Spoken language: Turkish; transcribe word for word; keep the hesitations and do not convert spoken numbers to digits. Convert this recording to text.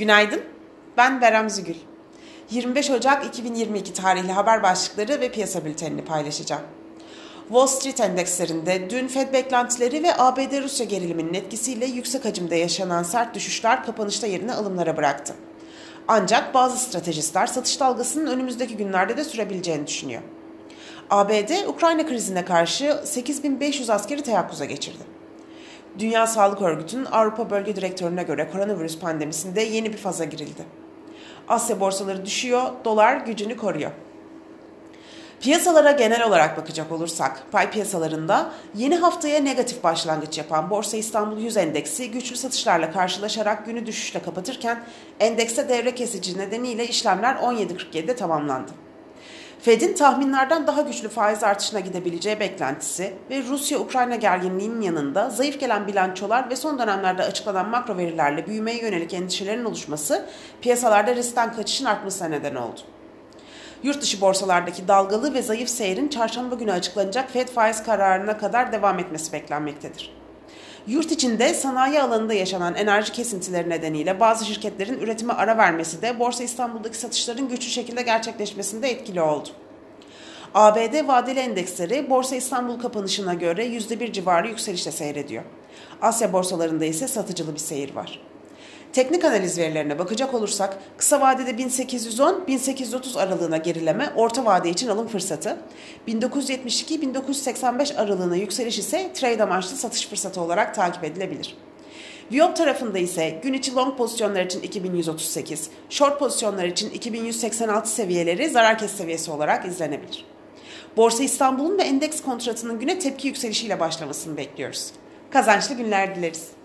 Günaydın, ben Beram Zügül. yirmi beş Ocak iki bin yirmi iki tarihli haber başlıkları ve piyasa bültenini paylaşacağım. Wall Street endekslerinde dün Fed beklentileri ve A B D Rusya geriliminin etkisiyle yüksek hacimde yaşanan sert düşüşler kapanışta yerine alımlara bıraktı. Ancak bazı stratejistler satış dalgasının önümüzdeki günlerde de sürebileceğini düşünüyor. A B D, Ukrayna krizine karşı sekiz bin beş yüz askeri teyakkuza geçirdi. Dünya Sağlık Örgütü'nün Avrupa Bölge Direktörü'ne göre koronavirüs pandemisinde yeni bir faza girildi. Asya borsaları düşüyor, dolar gücünü koruyor. Piyasalara genel olarak bakacak olursak, pay piyasalarında yeni haftaya negatif başlangıç yapan Borsa İstanbul yüz endeksi güçlü satışlarla karşılaşarak günü düşüşle kapatırken endekste devre kesici nedeniyle işlemler on yedi kırk yedi'de tamamlandı. Fed'in tahminlerden daha güçlü faiz artışına gidebileceği beklentisi ve Rusya-Ukrayna gerginliğinin yanında zayıf gelen bilançolar ve son dönemlerde açıklanan makro verilerle büyümeye yönelik endişelerin oluşması piyasalarda riskten kaçışın artmasına neden oldu. Yurt dışı borsalardaki dalgalı ve zayıf seyrin çarşamba günü açıklanacak Fed faiz kararına kadar devam etmesi beklenmektedir. Yurt içinde sanayi alanında yaşanan enerji kesintileri nedeniyle bazı şirketlerin üretime ara vermesi de Borsa İstanbul'daki satışların güçlü şekilde gerçekleşmesinde etkili oldu. A B D vadeli endeksleri Borsa İstanbul kapanışına göre yüzde bir civarı yükselişle seyrediyor. Asya borsalarında ise satıcılı bir seyir var. Teknik analiz verilerine bakacak olursak kısa vadede bin sekiz yüz on - bin sekiz yüz otuz aralığına gerileme orta vade için alım fırsatı, bin dokuz yüz yetmiş iki - bin dokuz yüz seksen beş aralığına yükseliş ise trade amaçlı satış fırsatı olarak takip edilebilir. Viop tarafında ise gün içi long pozisyonlar için iki bin yüz otuz sekiz, short pozisyonlar için iki bin yüz seksen altı seviyeleri zarar kes seviyesi olarak izlenebilir. Borsa İstanbul'un ve endeks kontratının güne tepki yükselişiyle başlamasını bekliyoruz. Kazançlı günler dileriz.